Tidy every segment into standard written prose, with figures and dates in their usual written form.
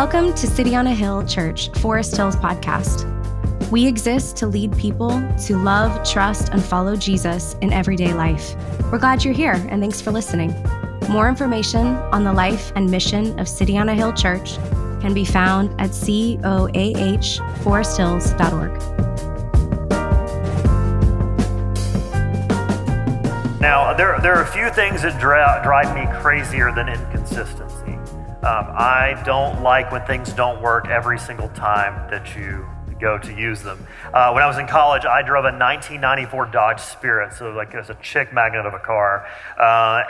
Welcome to City on a Hill Church, Forest Hills podcast. We exist to lead people to love, trust, and follow Jesus in everyday life. We're glad you're here, and thanks for listening. More information on the life and mission of City on a Hill Church can be found at coahforesthills.org. Now, there are a few things that drive me crazier than inconsistency. I don't like when things don't work every single time that you go to use them. When I was in college, I drove a 1994 Dodge Spirit, so like it's a chick magnet of a car.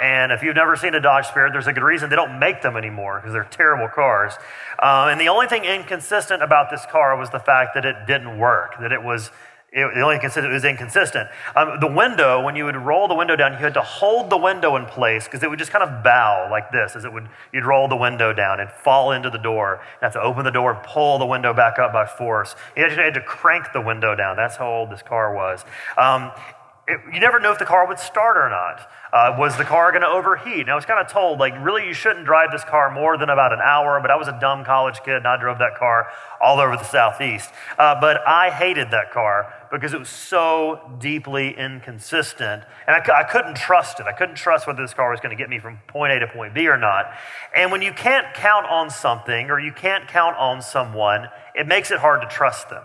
And if you've never seen a Dodge Spirit, there's a good reason they don't make them anymore because they're terrible cars. And the only thing inconsistent about this car was the fact that it didn't work, that it was inconsistent. The window, when you would roll the window down, you had to hold the window in place because it would just kind of bow like this as you'd roll the window down and fall into the door. You have to open the door and pull the window back up by force. You actually had to crank the window down. That's how old this car was. You never know if the car would start or not. Was the car going to overheat? And I was kind of told, really, you shouldn't drive this car more than about an hour, but I was a dumb college kid, and I drove that car all over the Southeast. But I hated that car because it was so deeply inconsistent, and I couldn't trust it. I couldn't trust whether this car was going to get me from point A to point B or not. And when you can't count on something or you can't count on someone, it makes it hard to trust them.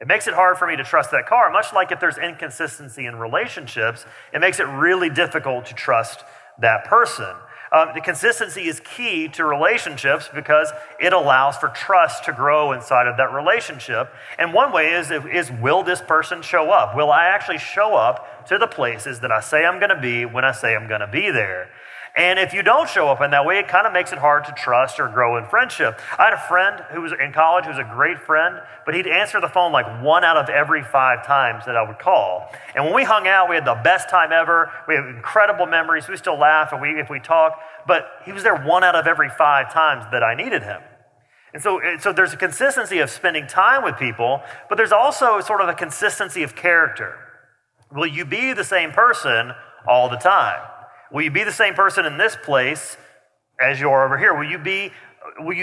It makes it hard for me to trust that car, much like if there's inconsistency in relationships, it makes it really difficult to trust that person. The consistency is key to relationships because it allows for trust to grow inside of that relationship. And one way is will this person show up? Will I actually show up to the places that I say I'm going to be when I say I'm going to be there? And if you don't show up in that way, it kind of makes it hard to trust or grow in friendship. I had a friend who was in college who was a great friend, but he'd answer the phone like one out of every five times that I would call. And when we hung out, we had the best time ever. We have incredible memories. We still laugh if we talk, but he was there one out of every five times that I needed him. And so there's a consistency of spending time with people, but there's also sort of a consistency of character. Will you be the same person all the time? Will you be the same person in this place as you are over here? Will you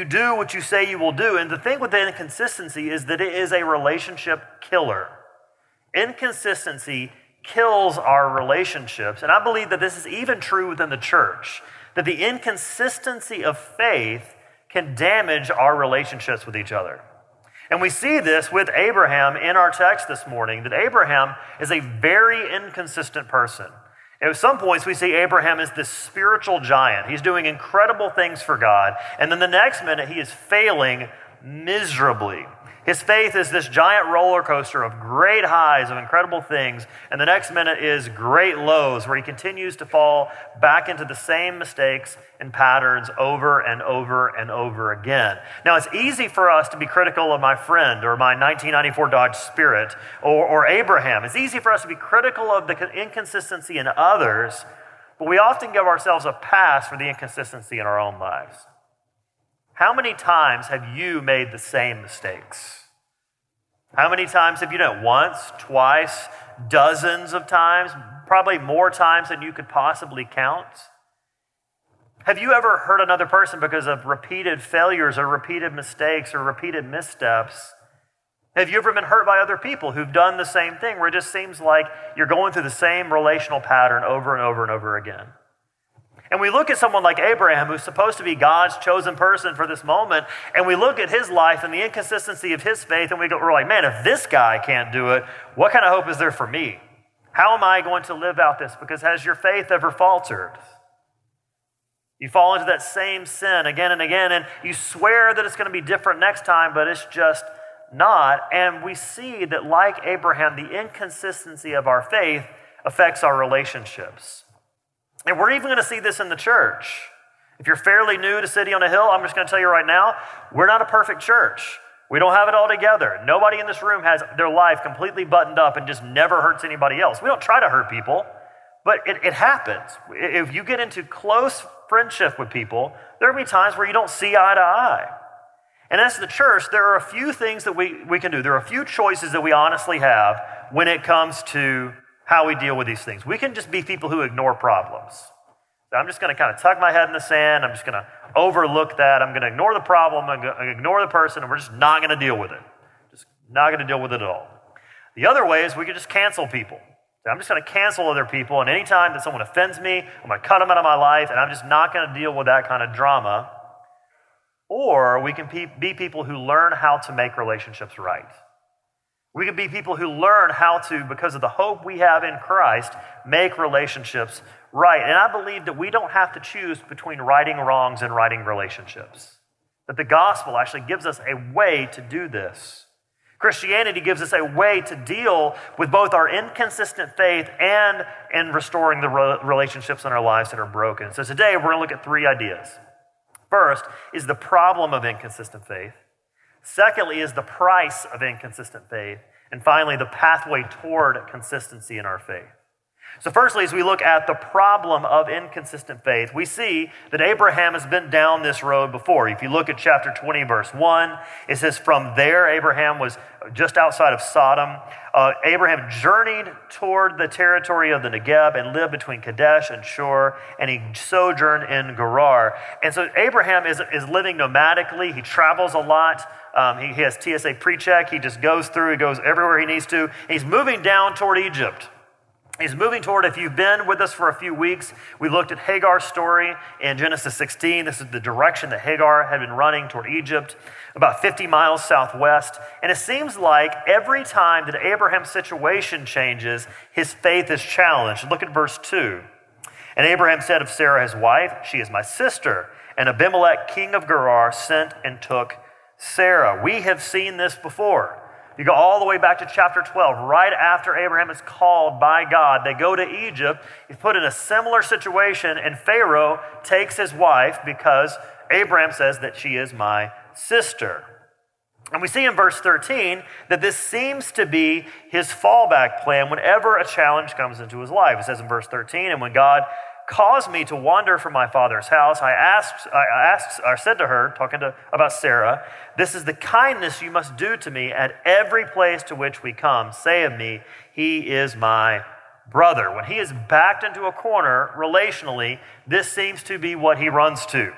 do what you say you will do? And the thing with the inconsistency is that it is a relationship killer. Inconsistency kills our relationships. And I believe that this is even true within the church, that the inconsistency of faith can damage our relationships with each other. And we see this with Abraham in our text this morning, that Abraham is a very inconsistent person. At some points, we see Abraham as this spiritual giant. He's doing incredible things for God. And then the next minute, he is failing miserably. His faith is this giant roller coaster of great highs, of incredible things. And the next minute is great lows, where he continues to fall back into the same mistakes and patterns over and over and over again. Now, it's easy for us to be critical of my friend or my 1994 Dodge Spirit or Abraham. It's easy for us to be critical of the inconsistency in others, but we often give ourselves a pass for the inconsistency in our own lives. How many times have you made the same mistakes? How many times have you done it? Once, twice, dozens of times, probably more times than you could possibly count. Have you ever hurt another person because of repeated failures or repeated mistakes or repeated missteps? Have you ever been hurt by other people who've done the same thing where it just seems like you're going through the same relational pattern over and over and over again? And we look at someone like Abraham, who's supposed to be God's chosen person for this moment, and we look at his life and the inconsistency of his faith, and we're like, man, if this guy can't do it, what kind of hope is there for me? How am I going to live out this? Because has your faith ever faltered? You fall into that same sin again and again, and you swear that it's going to be different next time, but it's just not. And we see that, like Abraham, the inconsistency of our faith affects our relationships. And we're even going to see this in the church. If you're fairly new to City on a Hill, I'm just going to tell you right now, we're not a perfect church. We don't have it all together. Nobody in this room has their life completely buttoned up and just never hurts anybody else. We don't try to hurt people, but it happens. If you get into close friendship with people, there will be times where you don't see eye to eye. And as the church, there are a few things that we can do. There are a few choices that we honestly have when it comes to how we deal with these things. We can just be people who ignore problems. So I'm just going to kind of tuck my head in the sand. I'm just going to overlook that. I'm going to ignore the problem. I'm going to ignore the person, and we're just not going to deal with it. Just not going to deal with it at all. The other way is we could just cancel people. So I'm just going to cancel other people, and any time that someone offends me, I'm going to cut them out of my life, and I'm just not going to deal with that kind of drama. Or we can be people who learn how to make relationships right. We can be people who learn how to, because of the hope we have in Christ, make relationships right. And I believe that we don't have to choose between righting wrongs and righting relationships. That the gospel actually gives us a way to do this. Christianity gives us a way to deal with both our inconsistent faith and in restoring the relationships in our lives that are broken. So today we're going to look at three ideas. First is the problem of inconsistent faith. Secondly is the price of inconsistent faith. And finally, the pathway toward consistency in our faith. So firstly, as we look at the problem of inconsistent faith, we see that Abraham has been down this road before. If you look at chapter 20, verse 1, it says, from there, Abraham was just outside of Sodom. Abraham journeyed toward the territory of the Negev and lived between Kadesh and Shur, and he sojourned in Gerar. And so Abraham is living nomadically. He travels a lot. He has TSA pre-check. He just goes through. He goes everywhere he needs to. And he's moving down toward Egypt. He's moving toward, if you've been with us for a few weeks, we looked at Hagar's story in Genesis 16. This is the direction that Hagar had been running toward Egypt, about 50 miles southwest. And it seems like every time that Abraham's situation changes, his faith is challenged. Look at verse 2. And Abraham said of Sarah, his wife, she is my sister. And Abimelech, king of Gerar, sent and took Sarah. We have seen this before. You go all the way back to chapter 12, right after Abraham is called by God. They go to Egypt. He's put in a similar situation, and Pharaoh takes his wife because Abraham says that she is my sister. And we see in verse 13 that this seems to be his fallback plan whenever a challenge comes into his life. It says in verse 13, and when God caused me to wander from my father's house, I said to her, about Sarah, this is the kindness you must do to me at every place to which we come. Say of me, he is my brother. When he is backed into a corner relationally, this seems to be what he runs to.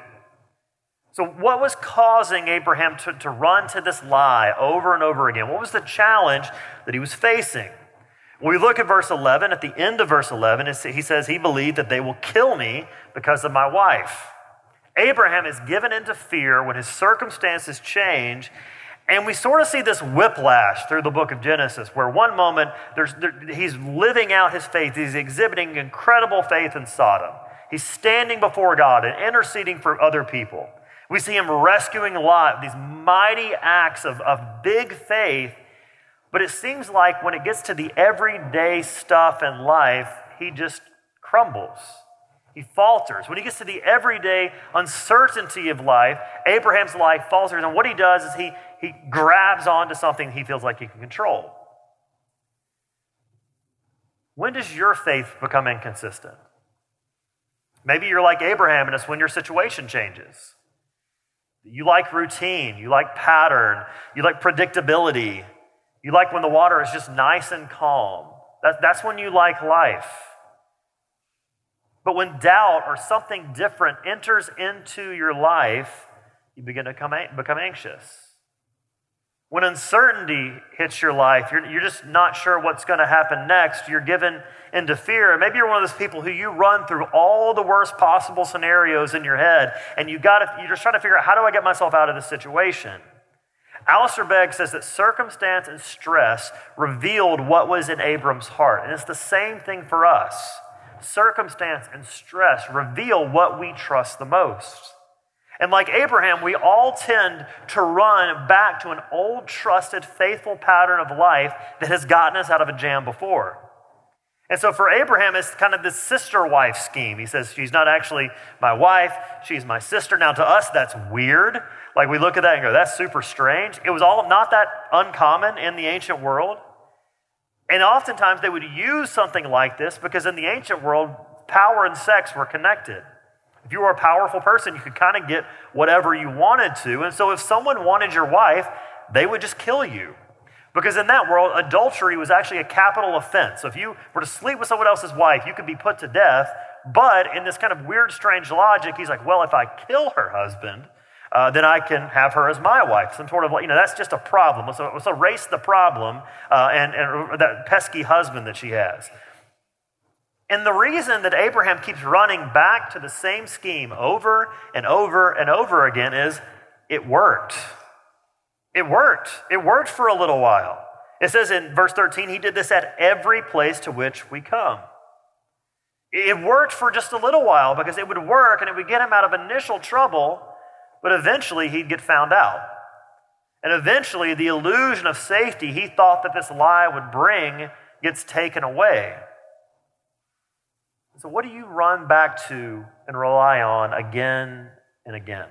So what was causing Abraham to run to this lie over and over again? What was the challenge that he was facing? When we look at verse 11, at the end of verse 11, he says, he believed that they will kill me because of my wife. Abraham is given into fear when his circumstances change, and we sort of see this whiplash through the book of Genesis, where one moment he's living out his faith. He's exhibiting incredible faith in Sodom. He's standing before God and interceding for other people. We see him rescuing Lot, these mighty acts of big faith. But it seems like when it gets to the everyday stuff in life, he just crumbles. He falters. When he gets to the everyday uncertainty of life, Abraham's life falters. And what he does is he grabs onto something he feels like he can control. When does your faith become inconsistent? Maybe you're like Abraham, and it's when your situation changes. You like routine. You like pattern. You like predictability. You like when the water is just nice and calm. That's when you like life. But when doubt or something different enters into your life, you begin to become anxious. When uncertainty hits your life, you're just not sure what's going to happen next. You're given into fear. Maybe you're one of those people who you run through all the worst possible scenarios in your head, and you're just trying to figure out, how do I get myself out of this situation? Alistair Begg says that circumstance and stress revealed what was in Abram's heart. And it's the same thing for us. Circumstance and stress reveal what we trust the most. And like Abraham, we all tend to run back to an old, trusted, faithful pattern of life that has gotten us out of a jam before. And so for Abraham, it's kind of this sister-wife scheme. He says, she's not actually my wife, she's my sister. Now to us, that's weird. Like we look at that and go, that's super strange. It was all not that uncommon in the ancient world. And oftentimes they would use something like this because in the ancient world, power and sex were connected. If you were a powerful person, you could kind of get whatever you wanted to. And so if someone wanted your wife, they would just kill you. Because in that world, adultery was actually a capital offense. So if you were to sleep with someone else's wife, you could be put to death But in this kind of weird, strange logic, he's like, well, if I kill her husband, then I can have her as my wife. Some sort of, that's just a problem. Let's erase the problem and that pesky husband that she has. And the reason that Abraham keeps running back to the same scheme over and over and over again is it worked. It worked. It worked for a little while. It says in verse 13, he did this at every place to which we come. It worked for just a little while because it would work and it would get him out of initial trouble, but eventually he'd get found out. And eventually the illusion of safety he thought that this lie would bring gets taken away. So what do you run back to and rely on again and again?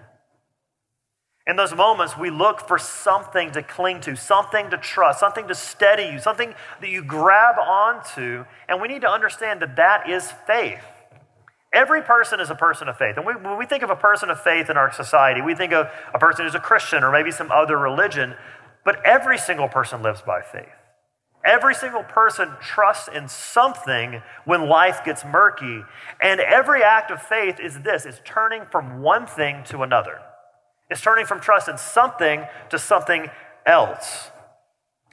In those moments, we look for something to cling to, something to trust, something to steady you, something that you grab onto, and we need to understand that that is faith. Every person is a person of faith. And when we think of a person of faith in our society, we think of a person who's a Christian or maybe some other religion, but every single person lives by faith. Every single person trusts in something when life gets murky, and every act of faith is this, it's turning from one thing to another. It's turning from trust in something to something else.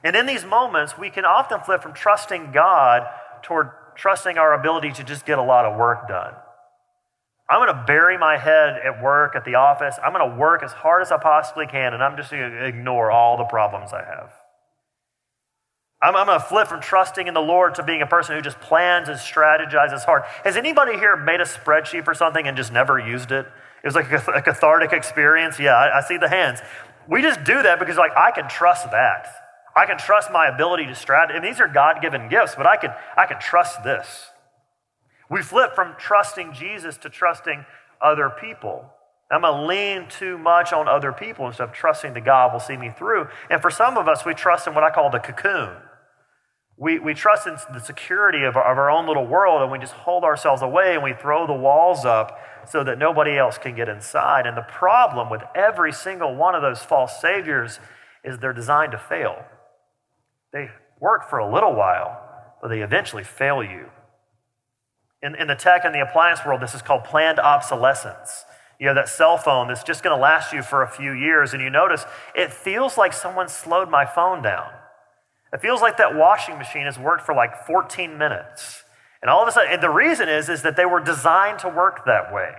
And in these moments, we can often flip from trusting God toward trusting our ability to just get a lot of work done. I'm going to bury my head at work, at the office. I'm going to work as hard as I possibly can, and I'm just going to ignore all the problems I have. I'm going to flip from trusting in the Lord to being a person who just plans and strategizes hard. Has anybody here made a spreadsheet for something and just never used it? It was like a cathartic experience. Yeah, I see the hands. We just do that because I can trust that. I can trust my ability to strategize. And these are God-given gifts, but I can trust this. We flip from trusting Jesus to trusting other people. I'm going to lean too much on other people instead of trusting that God will see me through. And for some of us, we trust in what I call the cocoon. We trust in the security of our own little world, and we just hold ourselves away and we throw the walls up so that nobody else can get inside. And the problem with every single one of those false saviors is they're designed to fail. They work for a little while, but they eventually fail you. In the tech and the appliance world, this is called planned obsolescence. You have that cell phone that's just going to last you for a few years, and you notice it feels like someone slowed my phone down. It feels like that washing machine has worked for 14 minutes. And all of a sudden, and the reason is that they were designed to work that way.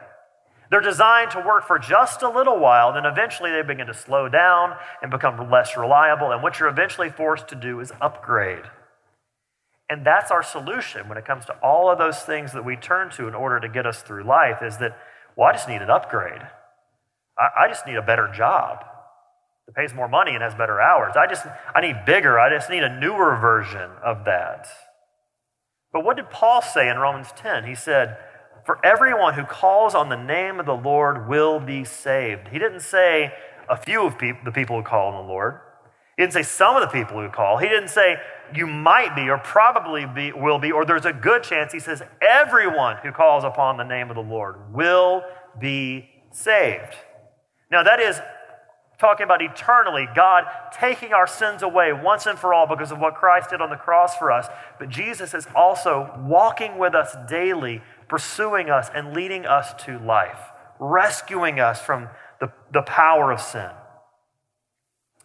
They're designed to work for just a little while, then eventually they begin to slow down and become less reliable. And what you're eventually forced to do is upgrade. And that's our solution when it comes to all of those things that we turn to in order to get us through life is that, I just need an upgrade. I just need a better job that pays more money and has better hours. I need bigger. I just need a newer version of that. But what did Paul say in Romans 10? He said, for everyone who calls on the name of the Lord will be saved. He didn't say a few of the people who call on the Lord. He didn't say some of the people who call. He didn't say you might be or probably be, will be, or there's a good chance. He says everyone who calls upon the name of the Lord will be saved. Now that is talking about eternally, God taking our sins away once and for all because of what Christ did on the cross for us. But Jesus is also walking with us daily, pursuing us and leading us to life, rescuing us from the power of sin.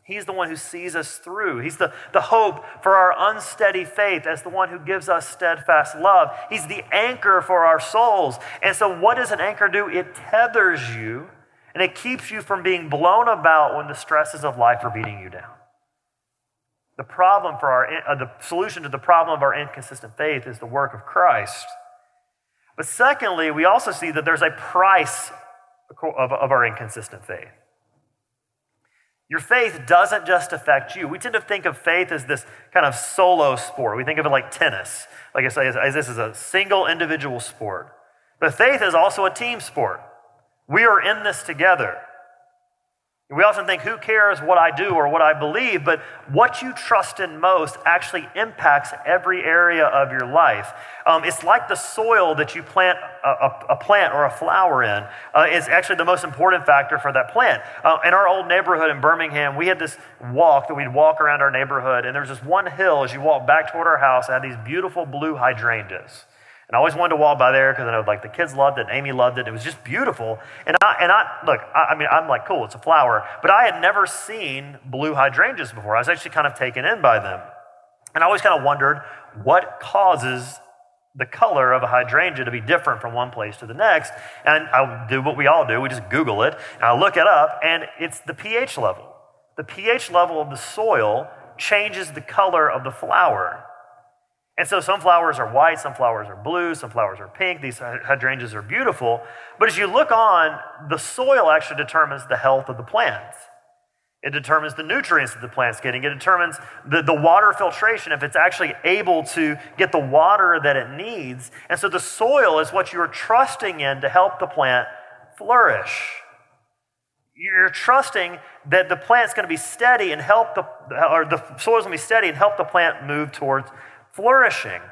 He's the one who sees us through. He's the hope for our unsteady faith as the one who gives us steadfast love. He's the anchor for our souls. And so what does an anchor do? It tethers you, and it keeps you from being blown about when the stresses of life are beating you down. The solution to the problem of our inconsistent faith is the work of Christ. But secondly, we also see that there's a price of our inconsistent faith. Your faith doesn't just affect you. We tend to think of faith as this kind of solo sport. We think of it like tennis. Like I say, as this is a single individual sport. But faith is also a team sport. We are in this together. We often think, who cares what I do or what I believe? But what you trust in most actually impacts every area of your life. It's like the soil that you plant a plant or a flower in is actually the most important factor for that plant. In our old neighborhood in Birmingham, we had this walk that we'd walk around our neighborhood, and there was this one hill as you walk back toward our house that had these beautiful blue hydrangeas. And I always wanted to walk by there because I know like the kids loved it, and Amy loved it. It was just beautiful. And I mean, I'm like, cool, it's a flower. But I had never seen blue hydrangeas before. I was actually kind of taken in by them. And I always kind of wondered what causes the color of a hydrangea to be different from one place to the next. And I do what we all do. We just Google it. And I look it up, and it's the pH level. The pH level of the soil changes the color of the flower. And so some flowers are white, some flowers are blue, some flowers are pink. These hydrangeas are beautiful. But as you look on, the soil actually determines the health of the plants. It determines the nutrients that the plant's getting. It determines the water filtration, if it's actually able to get the water that it needs. And so the soil is what you're trusting in to help the plant flourish. You're trusting that the plant's going to be steady and help the soil's going to be steady and help the plant move towards flourishing.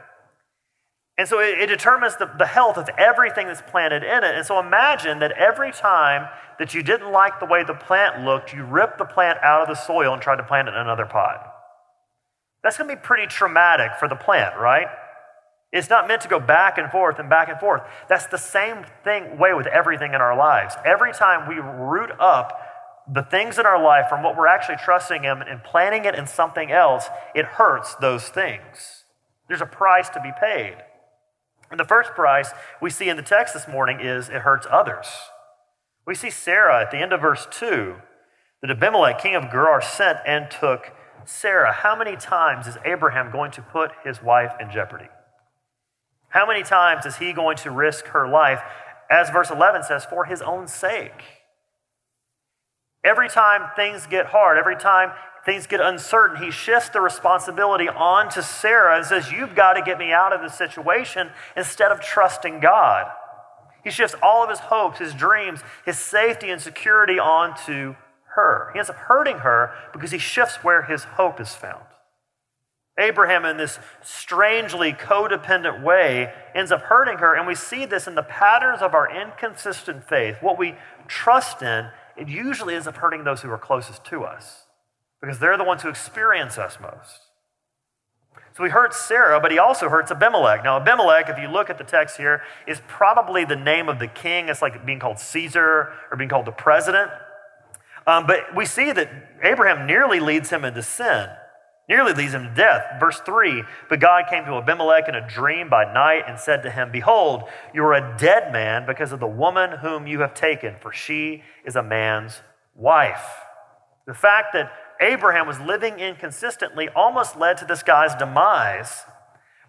And so it determines the health of everything that's planted in it. And so imagine that every time that you didn't like the way the plant looked, you ripped the plant out of the soil and tried to plant it in another pot. That's going to be pretty traumatic for the plant, right? It's not meant to go back and forth and back and forth. That's the same thing way with everything in our lives. Every time we root up the things in our life from what we're actually trusting in and planting it in something else, it hurts those things. There's a price to be paid. And the first price we see in the text this morning is it hurts others. We see Sarah at the end of verse 2, that Abimelech, king of Gerar, sent and took Sarah. How many times is Abraham going to put his wife in jeopardy? How many times is he going to risk her life, as verse 11 says, for his own sake? Every time things get hard, every time things get uncertain, he shifts the responsibility onto Sarah and says, you've got to get me out of this situation, instead of trusting God. He shifts all of his hopes, his dreams, his safety and security onto her. He ends up hurting her because he shifts where his hope is found. Abraham, in this strangely codependent way, ends up hurting her, and we see this in the patterns of our inconsistent faith. What we trust in, it usually ends up hurting those who are closest to us, because they're the ones who experience us most. So he hurts Sarah, but he also hurts Abimelech. Now, Abimelech, if you look at the text here, is probably the name of the king. It's like being called Caesar or being called the president. But we see that Abraham nearly leads him into sin, nearly leads him to death. Verse 3, but God came to Abimelech in a dream by night and said to him, behold, you are a dead man because of the woman whom you have taken, for she is a man's wife. The fact that Abraham was living inconsistently almost led to this guy's demise.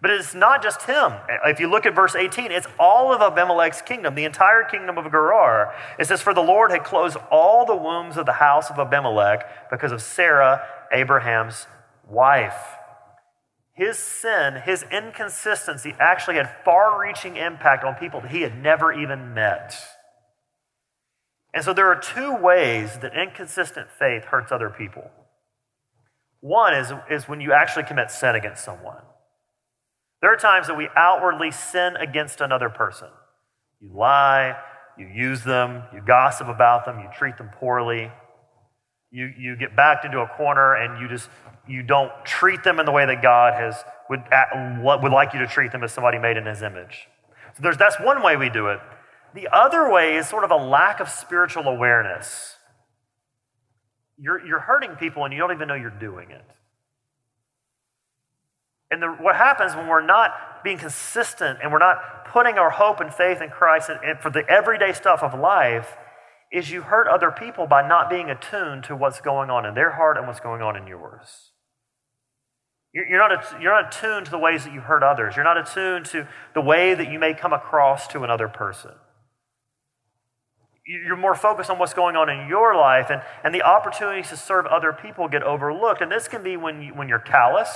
But it's not just him. If you look at verse 18, it's all of Abimelech's kingdom, the entire kingdom of Gerar. It says, for the Lord had closed all the wombs of the house of Abimelech because of Sarah, Abraham's wife. His sin, his inconsistency actually had far-reaching impact on people that he had never even met. And so there are two ways that inconsistent faith hurts other people. One is when you actually commit sin against someone. There are times that we outwardly sin against another person. You lie, you use them, you gossip about them, you treat them poorly. You get backed into a corner and you don't treat them in the way that God would like you to treat them, as somebody made in his image. So that's one way we do it. The other way is sort of a lack of spiritual awareness. You're hurting people and you don't even know you're doing it. And what happens when we're not being consistent and we're not putting our hope and faith in Christ and for the everyday stuff of life is you hurt other people by not being attuned to what's going on in their heart and what's going on in yours. You're not attuned to the ways that you hurt others. You're not attuned to the way that you may come across to another person. You're more focused on what's going on in your life, and the opportunities to serve other people get overlooked. And this can be when you're callous.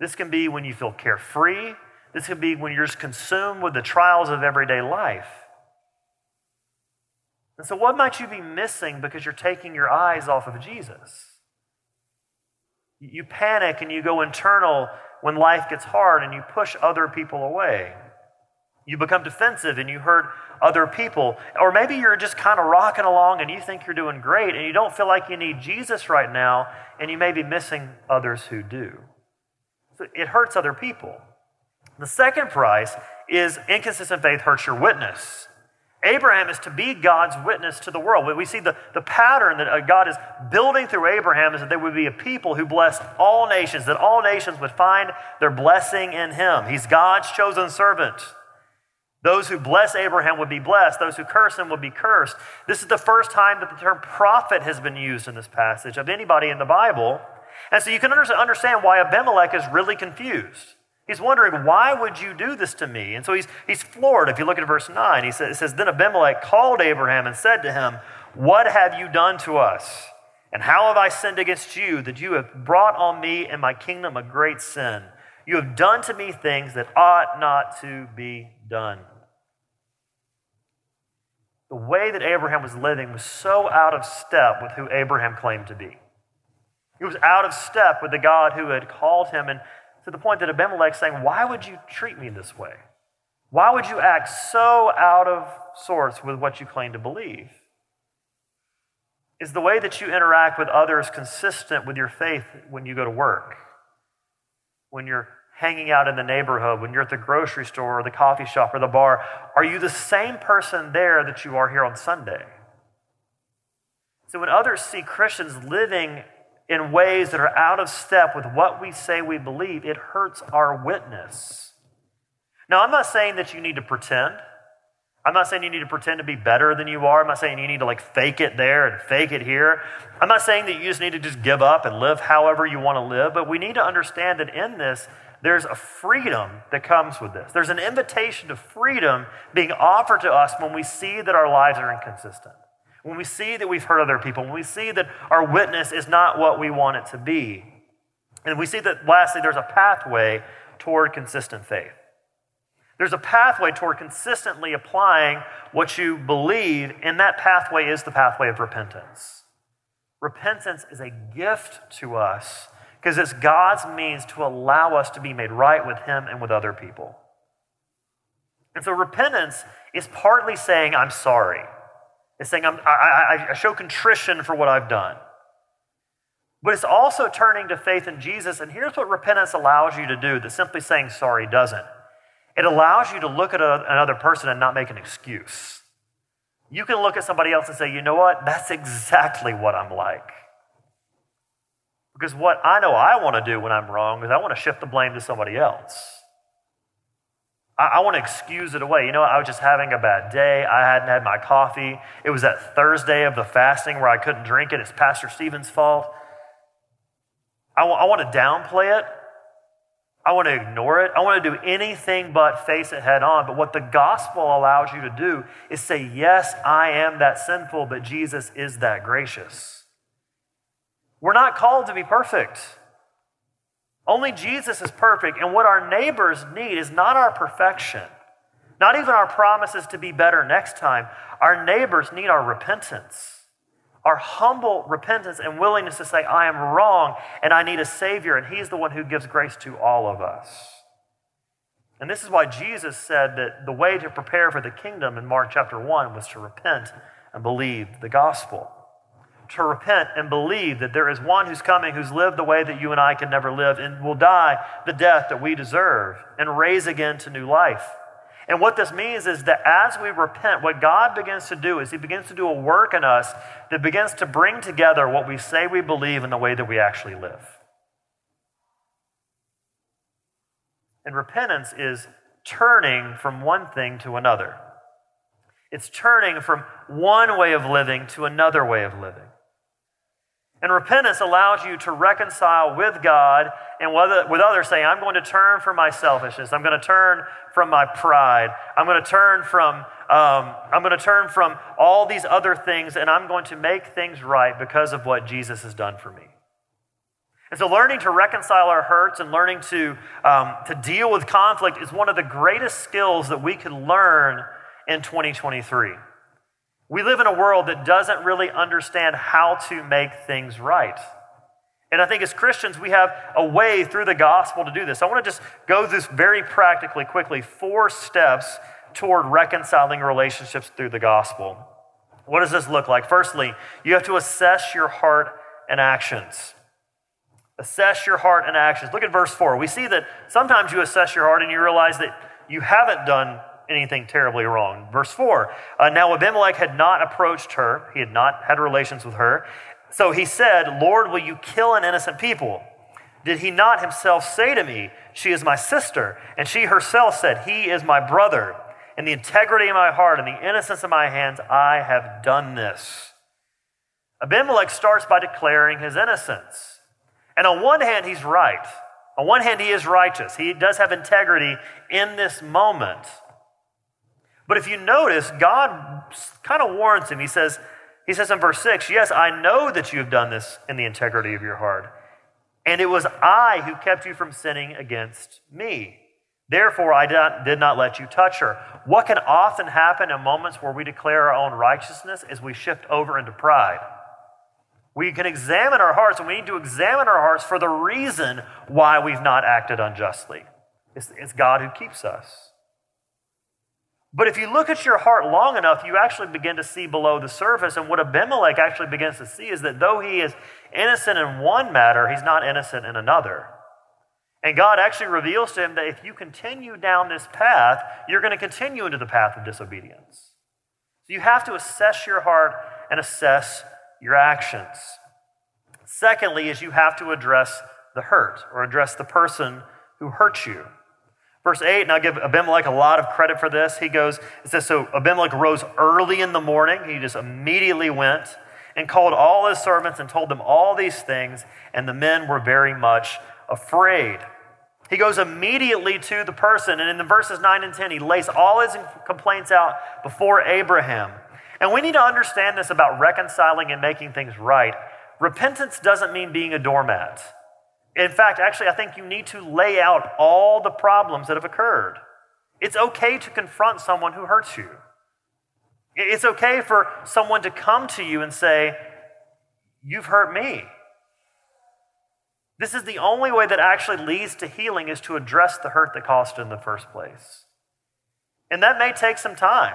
This can be when you feel carefree. This can be when you're just consumed with the trials of everyday life. And so what might you be missing because you're taking your eyes off of Jesus? You panic and you go internal when life gets hard and you push other people away. You become defensive and you hurt other people. Or maybe you're just kind of rocking along and you think you're doing great and you don't feel like you need Jesus right now, and you may be missing others who do. So it hurts other people. The second price is inconsistent faith hurts your witness. Abraham is to be God's witness to the world. We see the pattern that God is building through Abraham is that there would be a people who bless all nations, that all nations would find their blessing in him. He's God's chosen servant. Those who bless Abraham would be blessed. Those who curse him would be cursed. This is the first time that the term prophet has been used in this passage of anybody in the Bible. And so you can understand why Abimelech is really confused. He's wondering, why would you do this to me? And so he's floored. If you look at verse 9, it says, Then Abimelech called Abraham and said to him, What have you done to us? And how have I sinned against you that you have brought on me and my kingdom a great sin? You have done to me things that ought not to be done. The way that Abraham was living was so out of step with who Abraham claimed to be. It was out of step with the God who had called him, and to the point that Abimelech's saying, why would you treat me this way? Why would you act so out of sorts with what you claim to believe? Is the way that you interact with others consistent with your faith when you go to work, when you're hanging out in the neighborhood, when you're at the grocery store or the coffee shop or the bar? Are you the same person there that you are here on Sunday? So when others see Christians living in ways that are out of step with what we say we believe, it hurts our witness. Now, I'm not saying that you need to pretend. I'm not saying you need to pretend to be better than you are. I'm not saying you need to fake it there and fake it here. I'm not saying that you just need to just give up and live however you want to live, but we need to understand that in this, there's a freedom that comes with this. There's an invitation to freedom being offered to us when we see that our lives are inconsistent, when we see that we've hurt other people, when we see that our witness is not what we want it to be. And we see that, lastly, there's a pathway toward consistent faith. There's a pathway toward consistently applying what you believe, and that pathway is the pathway of repentance. Repentance is a gift to us because it's God's means to allow us to be made right with him and with other people. And so repentance is partly saying, I'm sorry. It's saying, I show contrition for what I've done. But it's also turning to faith in Jesus, and here's what repentance allows you to do that simply saying sorry doesn't. It allows you to look at another person and not make an excuse. You can look at somebody else and say, you know what, that's exactly what I'm like. Because what I know I want to do when I'm wrong is I want to shift the blame to somebody else. I want to excuse it away. You know, I was just having a bad day. I hadn't had my coffee. It was that Thursday of the fasting where I couldn't drink it. It's Pastor Stephen's fault. I want to downplay it. I want to ignore it. I want to do anything but face it head on. But what the gospel allows you to do is say, yes, I am that sinful, but Jesus is that gracious. We're not called to be perfect. Only Jesus is perfect, and what our neighbors need is not our perfection, not even our promises to be better next time. Our neighbors need our repentance, our humble repentance and willingness to say, I am wrong, and I need a Savior, and he's the one who gives grace to all of us. And this is why Jesus said that the way to prepare for the kingdom in Mark chapter 1 was to repent and believe the gospel. To repent and believe that there is one who's coming who's lived the way that you and I can never live and will die the death that we deserve and raise again to new life. And what this means is that as we repent, what God begins to do is he begins to do a work in us that begins to bring together what we say we believe and the way that we actually live. And repentance is turning from one thing to another. It's turning from one way of living to another way of living. And repentance allows you to reconcile with God and with others, saying, I'm going to turn from my selfishness. I'm going to turn from my pride. I'm going to turn from all these other things, and I'm going to make things right because of what Jesus has done for me. And so learning to reconcile our hurts and learning to deal with conflict is one of the greatest skills that we can learn in 2023. We live in a world that doesn't really understand how to make things right. And I think as Christians, we have a way through the gospel to do this. I want to just go through this very practically, quickly, 4 steps toward reconciling relationships through the gospel. What does this look like? Firstly, you have to assess your heart and actions. Assess your heart and actions. Look at verse 4. We see that sometimes you assess your heart and you realize that you haven't done anything terribly wrong. Verse 4, now Abimelech had not approached her. He had not had relations with her. So he said, Lord, will you kill an innocent people? Did he not himself say to me, she is my sister? And she herself said, he is my brother. In the integrity of my heart and the innocence of my hands, I have done this. Abimelech starts by declaring his innocence. And on one hand, he's right. On one hand, he is righteous. He does have integrity in this moment. But if you notice, God kind of warns him. He says in verse 6, yes, I know that you have done this in the integrity of your heart. And it was I who kept you from sinning against me. Therefore, I did not let you touch her. What can often happen in moments where we declare our own righteousness is we shift over into pride. We can examine our hearts, and we need to examine our hearts for the reason why we've not acted unjustly. It's God who keeps us. But if you look at your heart long enough, you actually begin to see below the surface. And what Abimelech actually begins to see is that though he is innocent in one matter, he's not innocent in another. And God actually reveals to him that if you continue down this path, you're going to continue into the path of disobedience. So you have to assess your heart and assess your actions. Secondly, is you have to address the hurt or address the person who hurt you. Verse 8, and I'll give Abimelech a lot of credit for this. It says, so Abimelech rose early in the morning. He just immediately went and called all his servants and told them all these things, and the men were very much afraid. He goes immediately to the person, and in the verses 9 and 10, he lays all his complaints out before Abraham. And we need to understand this about reconciling and making things right. Repentance doesn't mean being a doormat. In fact, actually, I think you need to lay out all the problems that have occurred. It's okay to confront someone who hurts you. It's okay for someone to come to you and say, you've hurt me. This is the only way that actually leads to healing, is to address the hurt that caused it in the first place. And that may take some time.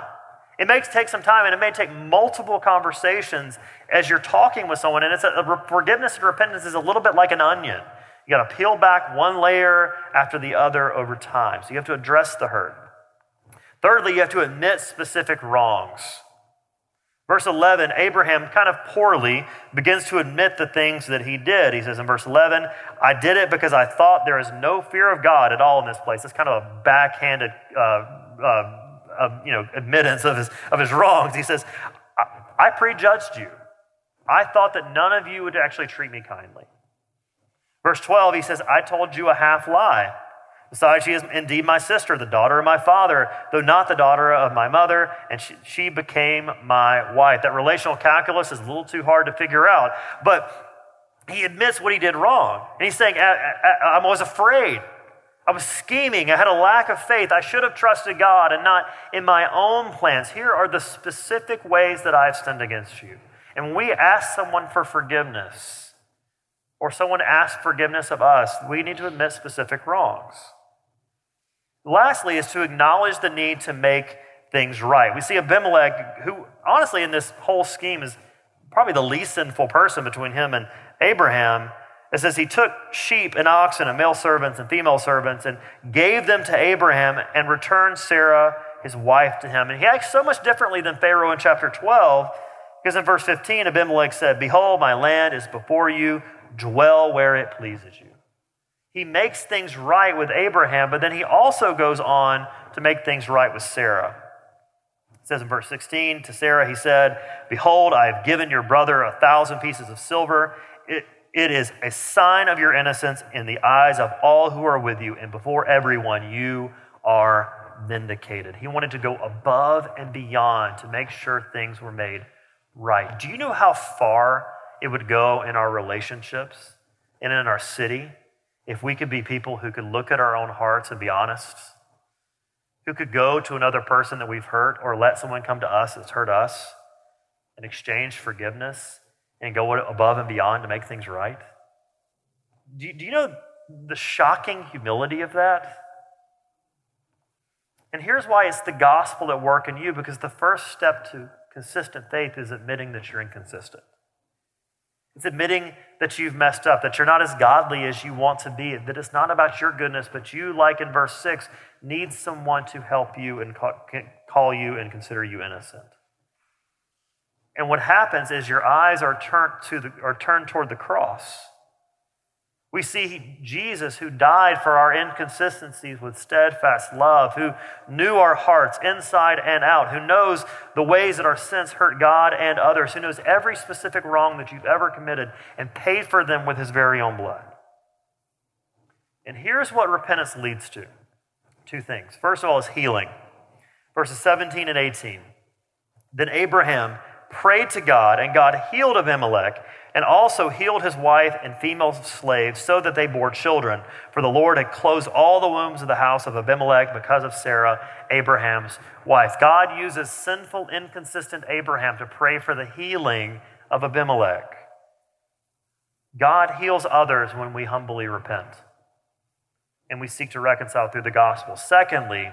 It may take some time, and it may take multiple conversations as you're talking with someone. And forgiveness and repentance is a little bit like an onion. You got to peel back one layer after the other over time. So you have to address the hurt. Thirdly, you have to admit specific wrongs. Verse 11, Abraham kind of poorly begins to admit the things that he did. He says in verse 11, I did it because I thought there is no fear of God at all in this place. It's kind of a backhanded admittance of his wrongs. He says, I prejudged you. I thought that none of you would actually treat me kindly. Verse 12, he says, I told you a half lie. Besides, she is indeed my sister, the daughter of my father, though not the daughter of my mother, and she became my wife. That relational calculus is a little too hard to figure out, but he admits what he did wrong. And he's saying, I was afraid. I was scheming. I had a lack of faith. I should have trusted God and not in my own plans. Here are the specific ways that I've sinned against you. And when we ask someone for forgiveness, or someone asks forgiveness of us, we need to admit specific wrongs. Lastly is to acknowledge the need to make things right. We see Abimelech, who honestly in this whole scheme is probably the least sinful person between him and Abraham. It says he took sheep and oxen and male servants and female servants and gave them to Abraham and returned Sarah, his wife, to him. And he acts so much differently than Pharaoh in chapter 12, because in verse 15, Abimelech said, behold, my land is before you, dwell where it pleases you. He makes things right with Abraham, but then he also goes on to make things right with Sarah. It says in verse 16, to Sarah he said, behold, I have given your brother 1,000 pieces of silver. It is a sign of your innocence in the eyes of all who are with you, and before everyone you are vindicated. He wanted to go above and beyond to make sure things were made right. Do you know how far it would go in our relationships and in our city if we could be people who could look at our own hearts and be honest, who could go to another person that we've hurt or let someone come to us that's hurt us and exchange forgiveness and go above and beyond to make things right? Do you know the shocking humility of that? And here's why it's the gospel at work in you, because the first step to consistent faith is admitting that you're inconsistent. It's admitting that you've messed up, that you're not as godly as you want to be, that it's not about your goodness, but you, like in verse 6, need someone to help you and call you and consider you innocent. And what happens is your eyes are turned toward the cross. We see Jesus, who died for our inconsistencies with steadfast love, who knew our hearts inside and out, who knows the ways that our sins hurt God and others, who knows every specific wrong that you've ever committed and paid for them with his very own blood. And here's what repentance leads to. Two things. First of all is healing. Verses 17 and 18. Then Abraham prayed to God, and God healed Abimelech, and also healed his wife and female slaves so that they bore children. For the Lord had closed all the wombs of the house of Abimelech because of Sarah, Abraham's wife. God uses sinful, inconsistent Abraham to pray for the healing of Abimelech. God heals others when we humbly repent and we seek to reconcile through the gospel. Secondly,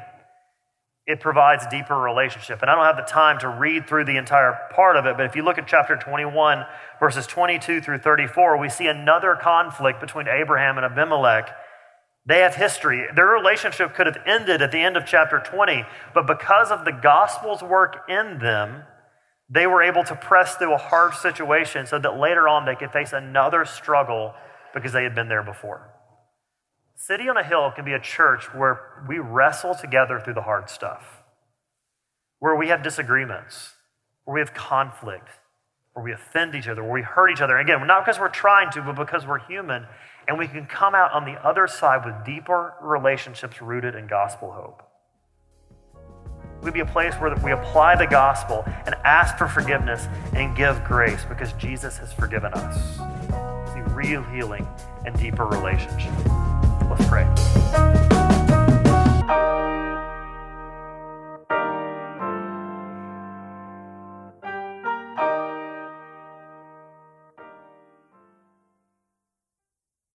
it provides deeper relationship. And I don't have the time to read through the entire part of it, but if you look at chapter 21, verses 22 through 34, we see another conflict between Abraham and Abimelech. They have history. Their relationship could have ended at the end of chapter 20, but because of the gospel's work in them, they were able to press through a hard situation so that later on they could face another struggle because they had been there before. City on a Hill can be a church where we wrestle together through the hard stuff, where we have disagreements, where we have conflict, where we offend each other, where we hurt each other. Again, not because we're trying to, but because we're human, and we can come out on the other side with deeper relationships rooted in gospel hope. We'd be a place where we apply the gospel and ask for forgiveness and give grace because Jesus has forgiven us. See real healing and deeper relationship. Let's pray.